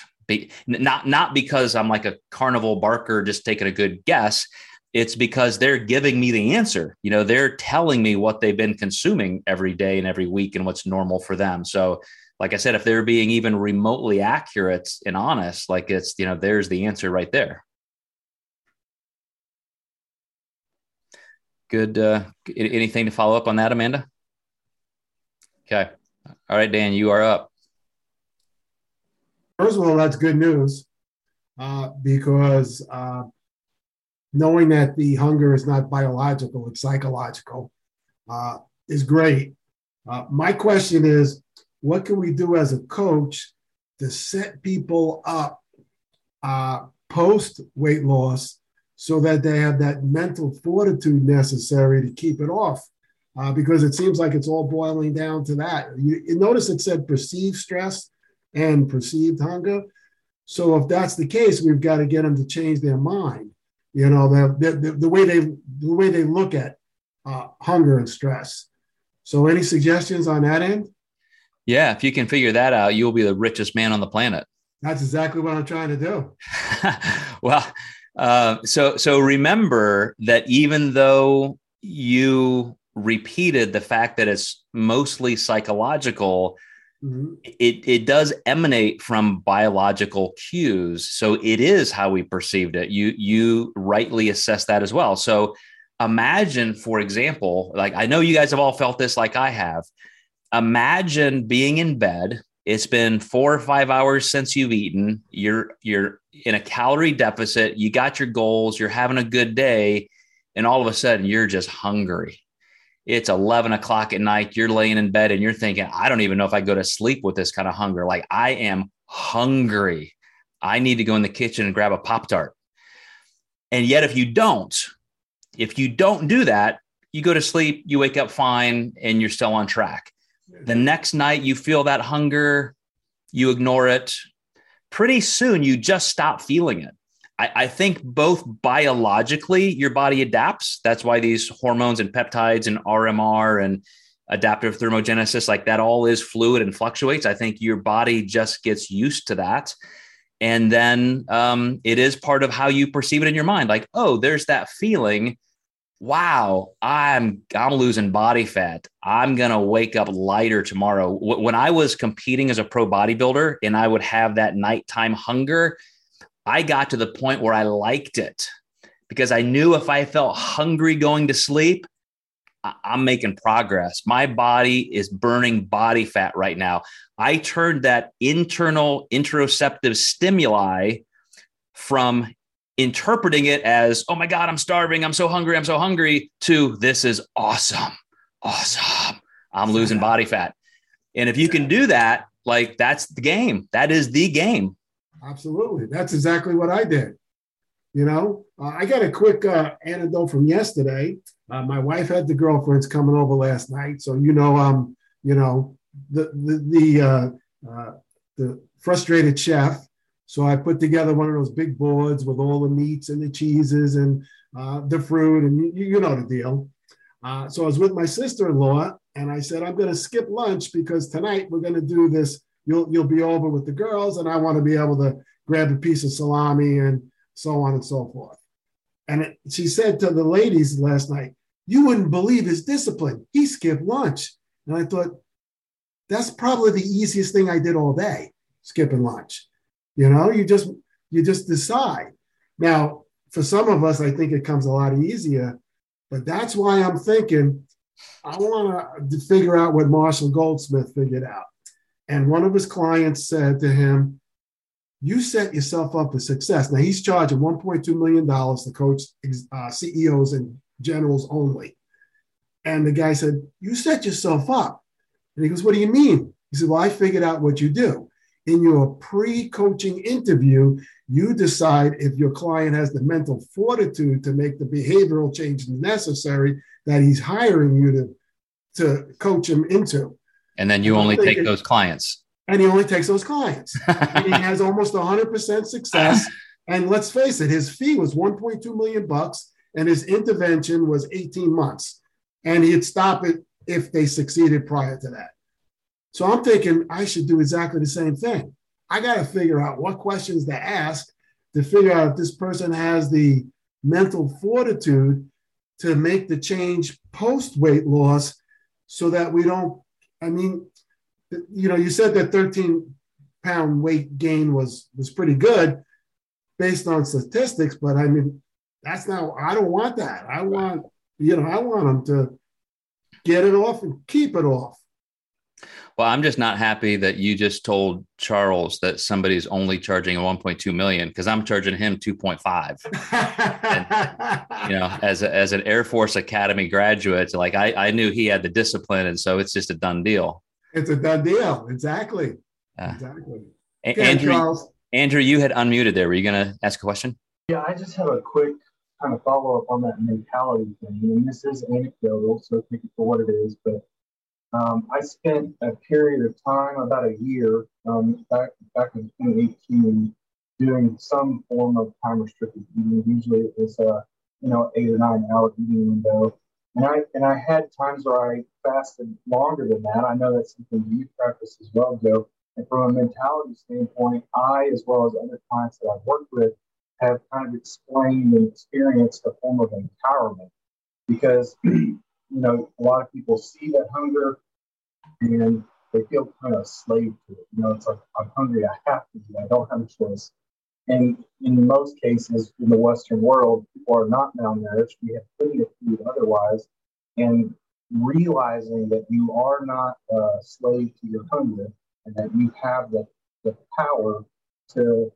Not because I'm like a carnival barker just taking a good guess. It's because they're giving me the answer. You know, they're telling me what they've been consuming every day and every week and what's normal for them. So like I said, if they're being even remotely accurate and honest, like it's, you know, there's the answer right there. Good. Anything to follow up on that, Amanda? Okay. All right, Dan, you are up. First of all, that's good news because knowing that the hunger is not biological, it's psychological, is great. My question is, what can we do as a coach to set people up post weight loss so that they have that mental fortitude necessary to keep it off? Because it seems like it's all boiling down to that. You notice it said perceived stress and perceived hunger. So if that's the case, we've got to get them to change their mind. You know, the way they look at hunger and stress. So any suggestions on that end? Yeah, if you can figure that out, you'll be the richest man on the planet. That's exactly what I'm trying to do. Well, so remember that even though you repeated the fact that it's mostly psychological, mm-hmm. It does emanate from biological cues. So it is how we perceived it. You rightly assess that as well. So imagine, for example, like I know you guys have all felt this like I have. Imagine being in bed. It's been 4 or 5 hours since you've eaten. You're in a calorie deficit. You got your goals. You're having a good day. And all of a sudden you're just hungry. It's 11 o'clock at night. You're laying in bed and you're thinking, I don't even know if I go to sleep with this kind of hunger. Like I am hungry. I need to go in the kitchen and grab a Pop-Tart. And yet if you don't do that, you go to sleep, you wake up fine, and you're still on track. The next night you feel that hunger, you ignore it. Pretty soon you just stop feeling it. I think both biologically, your body adapts. That's why these hormones and peptides and RMR and adaptive thermogenesis, like that all is fluid and fluctuates. I think your body just gets used to that. And then it is part of how you perceive it in your mind. Like, oh, there's that feeling. Wow, I'm losing body fat. I'm going to wake up lighter tomorrow. When I was competing as a pro bodybuilder and I would have that nighttime hunger, I got to the point where I liked it because I knew if I felt hungry going to sleep, I'm making progress. My body is burning body fat right now. I turned that internal interoceptive stimuli from interpreting it as, oh my God, I'm starving. I'm so hungry to this is awesome. Awesome. I'm losing body fat. And if you can do that, like that's the game. That is the game. Absolutely. That's exactly what I did. You know, I got a quick anecdote from yesterday. My wife had the girlfriends coming over last night. So, you know, the frustrated chef. So I put together one of those big boards with all the meats and the cheeses and the fruit and you know the deal. So I was with my sister-in-law and I said, I'm going to skip lunch because tonight we're going to do this. You'll be over with the girls, and I want to be able to grab a piece of salami and so on and so forth. And she said to the ladies last night, you wouldn't believe his discipline. He skipped lunch. And I thought, that's probably the easiest thing I did all day, skipping lunch. You know, you just decide. Now, for some of us, I think it comes a lot easier, but that's why I'm thinking I want to figure out what Marshall Goldsmith figured out. And one of his clients said to him, you set yourself up for success. Now, he's charging $1.2 million to coach CEOs and generals only. And the guy said, you set yourself up. And he goes, what do you mean? He said, well, I figured out what you do. in your pre-coaching interview, you decide if your client has the mental fortitude to make the behavioral change necessary that he's hiring you to coach him into. And then you only take those clients. And he only takes those clients. And he has almost 100% success. And let's face it, his fee was $1.2 million, and his intervention was 18 months. And he'd stop it if they succeeded prior to that. So I'm thinking I should do exactly the same thing. I got to figure out what questions to ask to figure out if this person has the mental fortitude to make the change post-weight loss so that we don't, I mean, you know, you said that 13-pound weight gain was pretty good based on statistics, but I mean, that's not, I don't want that. I want, you know, I want them to get it off and keep it off. Well, I'm just not happy that you just told Charles that somebody's only charging $1.2 million because I'm charging him $2.5 million. You know, as an Air Force Academy graduate, like I knew he had the discipline, and so it's just a done deal. It's a done deal. Exactly. Exactly. Andrew, you had unmuted there. Were you going to ask a question? Yeah, I just have a quick kind of follow up on that mentality thing. And this is anecdotal, so take it for what it is, but I spent a period of time, about a year, back in 2018, doing some form of time-restricted eating. Usually it was, 8 or 9 hour eating window. And I had times where I fasted longer than that. I know that's something you practice as well, Joe. And from a mentality standpoint, I, as well as other clients that I've worked with, have kind of explained and experienced a form of empowerment because you know, a lot of people see that hunger and they feel kind of a slave to it. You know, it's like, I'm hungry, I have to eat, I don't have a choice. And in most cases in the Western world, people are not malnourished. We have plenty of food otherwise. And realizing that you are not a slave to your hunger and that you have the power to,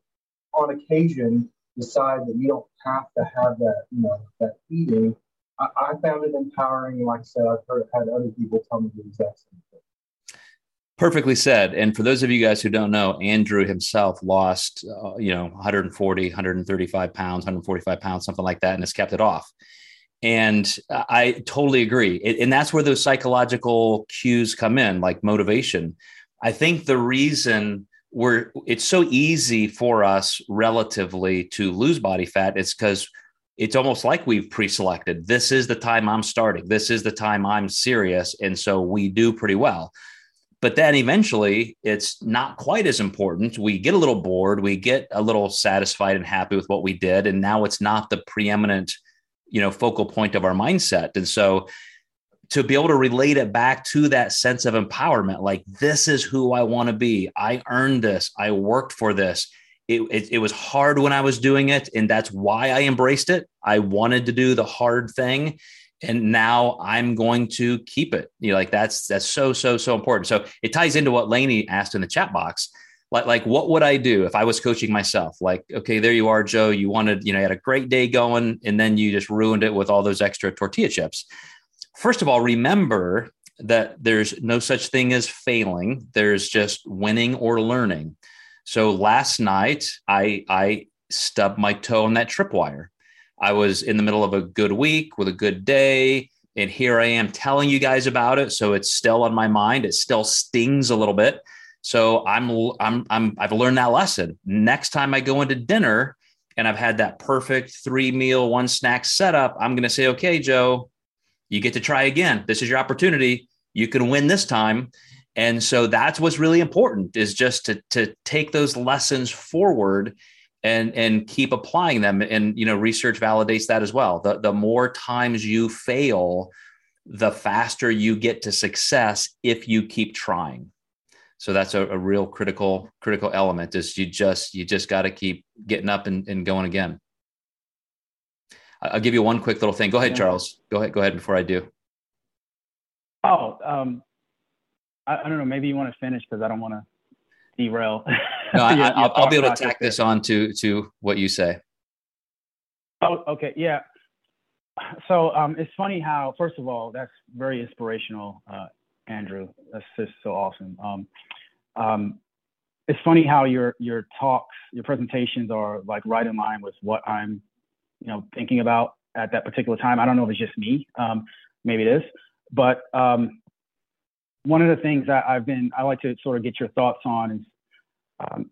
on occasion, decide that you don't have to have that, you know, that eating. I found it empowering. Like I said, I've had other people tell me the exact same thing. Perfectly said. And for those of you guys who don't know, Andrew himself lost, 140, 135 pounds, 145 pounds, something like that, and has kept it off. And I totally agree. And that's where those psychological cues come in, like motivation. I think the reason it's so easy for us relatively to lose body fat is because it's almost like we've pre-selected. This is the time I'm starting. This is the time I'm serious. And so we do pretty well. But then eventually it's not quite as important. We get a little bored. We get a little satisfied and happy with what we did. And now it's not the preeminent, focal point of our mindset. And so to be able to relate it back to that sense of empowerment, like this is who I want to be. I earned this. I worked for this. It was hard when I was doing it, and that's why I embraced it. I wanted to do the hard thing, and now I'm going to keep it. That's so important. So it ties into what Lainey asked in the chat box. Like what would I do if I was coaching myself? Like, okay, there you are, Joe. You wanted, you had a great day going, and then you just ruined it with all those extra tortilla chips. First of all, remember that there's no such thing as failing. There's just winning or learning. So last night, I stubbed my toe on that tripwire. I was in the middle of a good week with a good day, and here I am telling you guys about it. So it's still on my mind. It still stings a little bit. So I've learned that lesson. Next time I go into dinner and I've had that perfect 3-meal, 1-snack setup, I'm going to say, okay, Joe, you get to try again. This is your opportunity. You can win this time. And so that's what's really important is just to take those lessons forward and keep applying them. And, research validates that as well. The more times you fail, the faster you get to success if you keep trying. So that's a real critical element is you just got to keep getting up and going again. I'll give you one quick little thing. Go ahead, Charles. Go ahead before I do. Oh, I don't know. Maybe you want to finish because I don't want to derail. No, I'll be able to tack this on to what you say. Oh, okay. Yeah. So it's funny how, first of all, that's very inspirational, Andrew. That's just so awesome. it's funny how your talks, your presentations are like right in line with what I'm, thinking about at that particular time. I don't know if it's just me, maybe it is, but one of the things that I like to sort of get your thoughts on is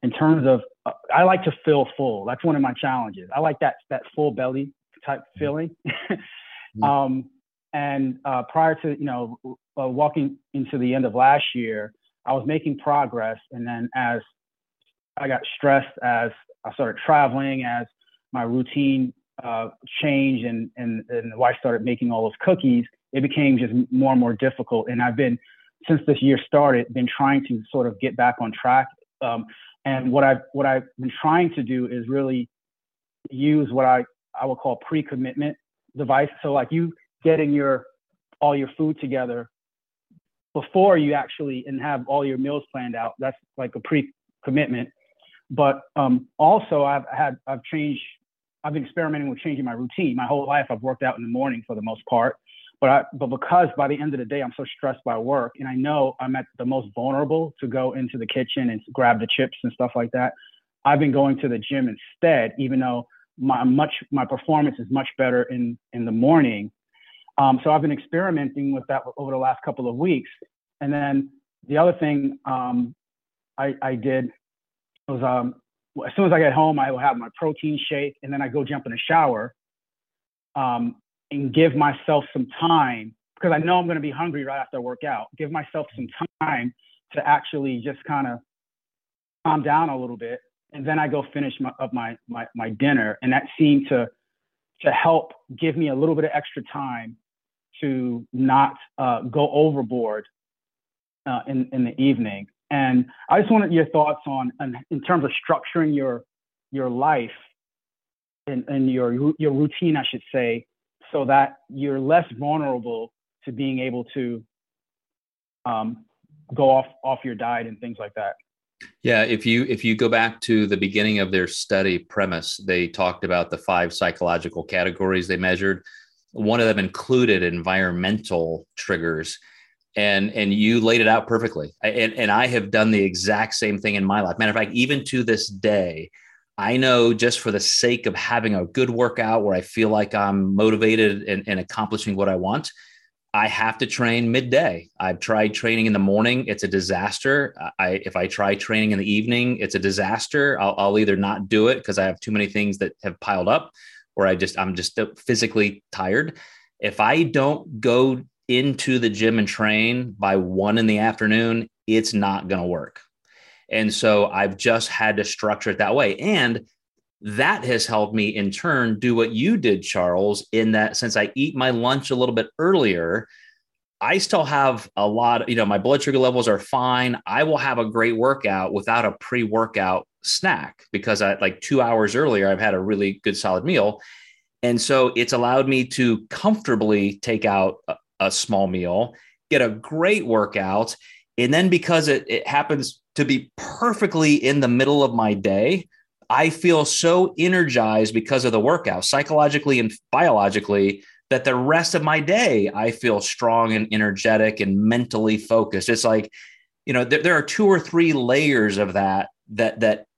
in terms of, I like to feel full. That's one of my challenges. I like that full belly type feeling. And prior to, walking into the end of last year, I was making progress. And then as I got stressed, as I started traveling, as my routine changed and the wife started making all those cookies, it became just more and more difficult. And I've been, since this year started, been trying to sort of get back on track. And what I've been trying to do is really use what I would call pre-commitment device. So like you getting all your food together before you actually and have all your meals planned out. That's like a pre-commitment. But also I've been experimenting with changing my routine. My whole life I've worked out in the morning for the most part. But because by the end of the day, I'm so stressed by work and I know I'm at the most vulnerable to go into the kitchen and grab the chips and stuff like that, I've been going to the gym instead, even though my performance is much better in the morning. So I've been experimenting with that over the last couple of weeks. And then the other thing I did was as soon as I get home, I will have my protein shake and then I go jump in the shower. And give myself some time, because I know I'm going to be hungry right after I work out, give myself some time to actually just kind of calm down a little bit. And then I go finish my dinner. And that seemed to help give me a little bit of extra time to not go overboard in the evening. And I just wanted your thoughts on in terms of structuring your life and your routine, I should say, so that you're less vulnerable to being able to go off your diet and things like that. Yeah, if you go back to the beginning of their study premise, they talked about the 5 psychological categories they measured. One of them included environmental triggers, and you laid it out perfectly. And I have done the exact same thing in my life. Matter of fact, even to this day, I know just for the sake of having a good workout where I feel like I'm motivated and accomplishing what I want, I have to train midday. I've tried training in the morning. It's a disaster. If I try training in the evening, it's a disaster. I'll either not do it because I have too many things that have piled up, or I'm just physically tired. If I don't go into the gym and train by 1 p.m, it's not going to work. And so I've just had to structure it that way. And that has helped me in turn do what you did, Charles, in that since I eat my lunch a little bit earlier, I still have a lot, my blood sugar levels are fine. I will have a great workout without a pre-workout snack because I like 2 hours earlier, I've had a really good solid meal. And so it's allowed me to comfortably take out a small meal, get a great workout. And then because it happens to be perfectly in the middle of my day, I feel so energized because of the workout, psychologically and biologically, that the rest of my day, I feel strong and energetic and mentally focused. It's like, there are 2 or 3 layers of that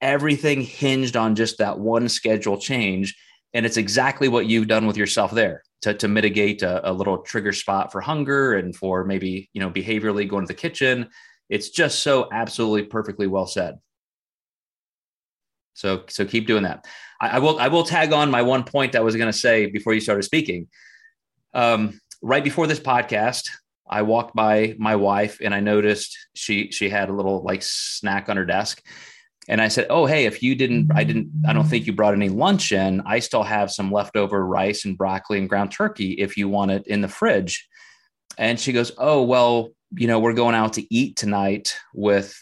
everything hinged on just that one schedule change. And it's exactly what you've done with yourself there to mitigate a little trigger spot for hunger and for maybe, behaviorally going to the kitchen. It's just so absolutely perfectly well said. So keep doing that. I will tag on my one point I was going to say before you started speaking. Right before this podcast, I walked by my wife and I noticed she had a little like snack on her desk. And I said, oh, hey, if you didn't, I don't think you brought any lunch in. I still have some leftover rice and broccoli and ground turkey if you want it in the fridge. And she goes, oh, well, we're going out to eat tonight with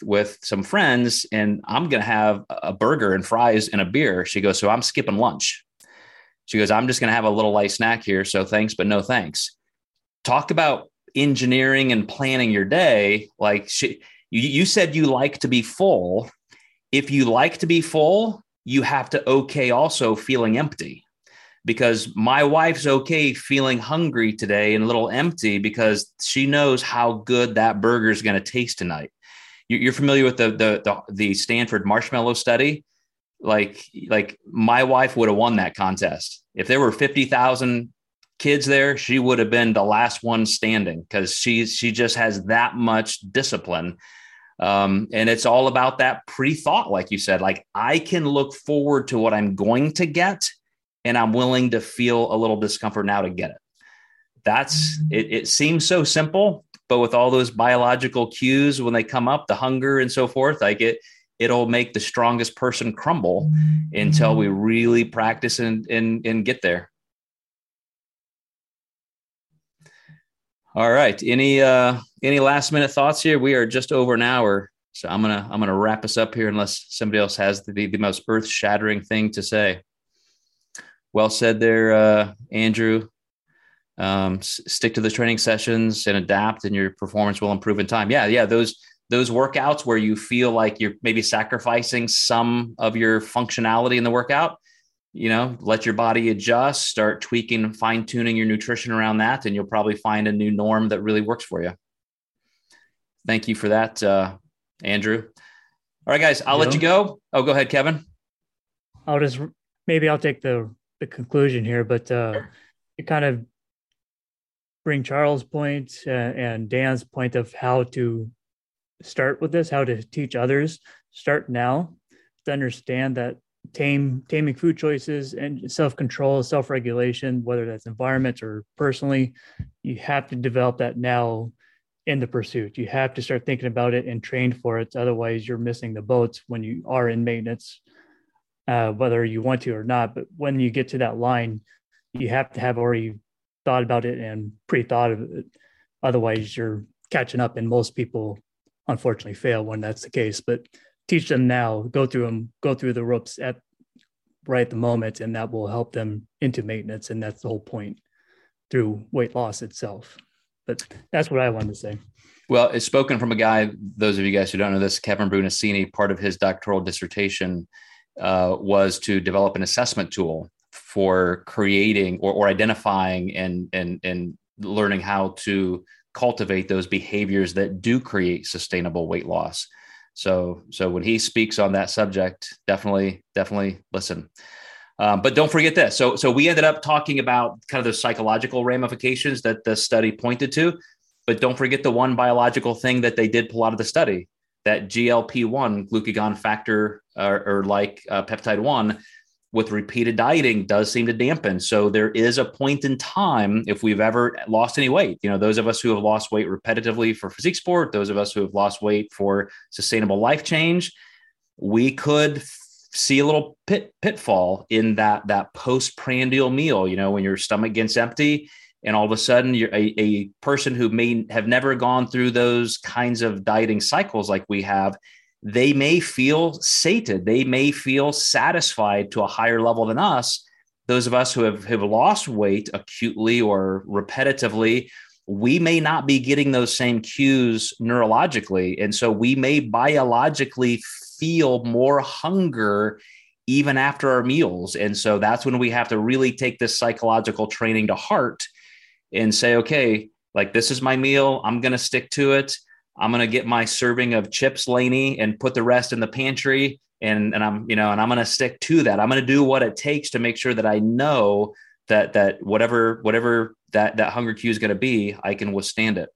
some friends and I'm going to have a burger and fries and a beer. She goes, so I'm skipping lunch. She goes, I'm just going to have a little light snack here. So thanks, but no thanks. Talk about engineering and planning your day. Like you said, you like to be full. If you like to be full, you have to okay also feeling empty, because my wife's okay feeling hungry today and a little empty because she knows how good that burger is going to taste tonight. you're familiar with the Stanford marshmallow study. Like my wife would have won that contest. If there were 50,000 kids there, she would have been the last one standing, because she just has that much discipline. And it's all about that pre-thought. Like you said, like, I can look forward to what I'm going to get, and I'm willing to feel a little discomfort now to get it. That's it. It seems so simple, but with all those biological cues, when they come up, the hunger and so forth, like it'll make the strongest person crumble until we really practice and get there. All right. Any last minute thoughts here? We are just over an hour, so I'm going to wrap us up here unless somebody else has the most earth shattering thing to say. Well said there, Andrew. Stick to the training sessions and adapt, and your performance will improve in time. Yeah. Those workouts where you feel like you're maybe sacrificing some of your functionality in the workout, let your body adjust, start tweaking and fine tuning your nutrition around that, and you'll probably find a new norm that really works for you. Thank you for that, Andrew. All right, guys, I'll let you go. Oh, go ahead, Kevin. I'll take the conclusion here, but it kind of bring Charles' point and Dan's point of how to start with this, how to teach others. Start now to understand that taming food choices and self-control, self-regulation, whether that's environment or personally, you have to develop that now in the pursuit. You have to start thinking about it and train for it. Otherwise, you're missing the boat when you are in maintenance, whether you want to or not. But when you get to that line, you have to have already thought about it and pre-thought of it. Otherwise, you're catching up, and most people unfortunately fail when that's the case. But teach them now, go through the ropes at the moment, and that will help them into maintenance. And that's the whole point through weight loss itself. But that's what I wanted to say. Well, it's spoken from a guy, those of you guys who don't know this, Kevin Brunacini. Part of his doctoral dissertation was to develop an assessment tool for creating or identifying and learning how to cultivate those behaviors that do create sustainable weight loss. So when he speaks on that subject, definitely listen. But don't forget this. So we ended up talking about kind of the psychological ramifications that the study pointed to, but don't forget the one biological thing that they did pull out of the study, that GLP-1 glucagon factor or peptide 1 with repeated dieting does seem to dampen. So there is a point in time, if we've ever lost any weight, those of us who have lost weight repetitively for physique sport, those of us who have lost weight for sustainable life change, we could see a little pitfall in that postprandial meal, when your stomach gets empty and all of a sudden you're a person who may have never gone through those kinds of dieting cycles like we have. They may feel sated. They may feel satisfied to a higher level than us. Those of us who have lost weight acutely or repetitively, we may not be getting those same cues neurologically. And so we may biologically feel more hunger even after our meals. And so that's when we have to really take this psychological training to heart and say, okay, like, this is my meal. I'm going to stick to it. I'm going to get my serving of chips, Laney, and put the rest in the pantry. And I'm going to stick to that. I'm going to do what it takes to make sure that I know that whatever that hunger cue is going to be, I can withstand it.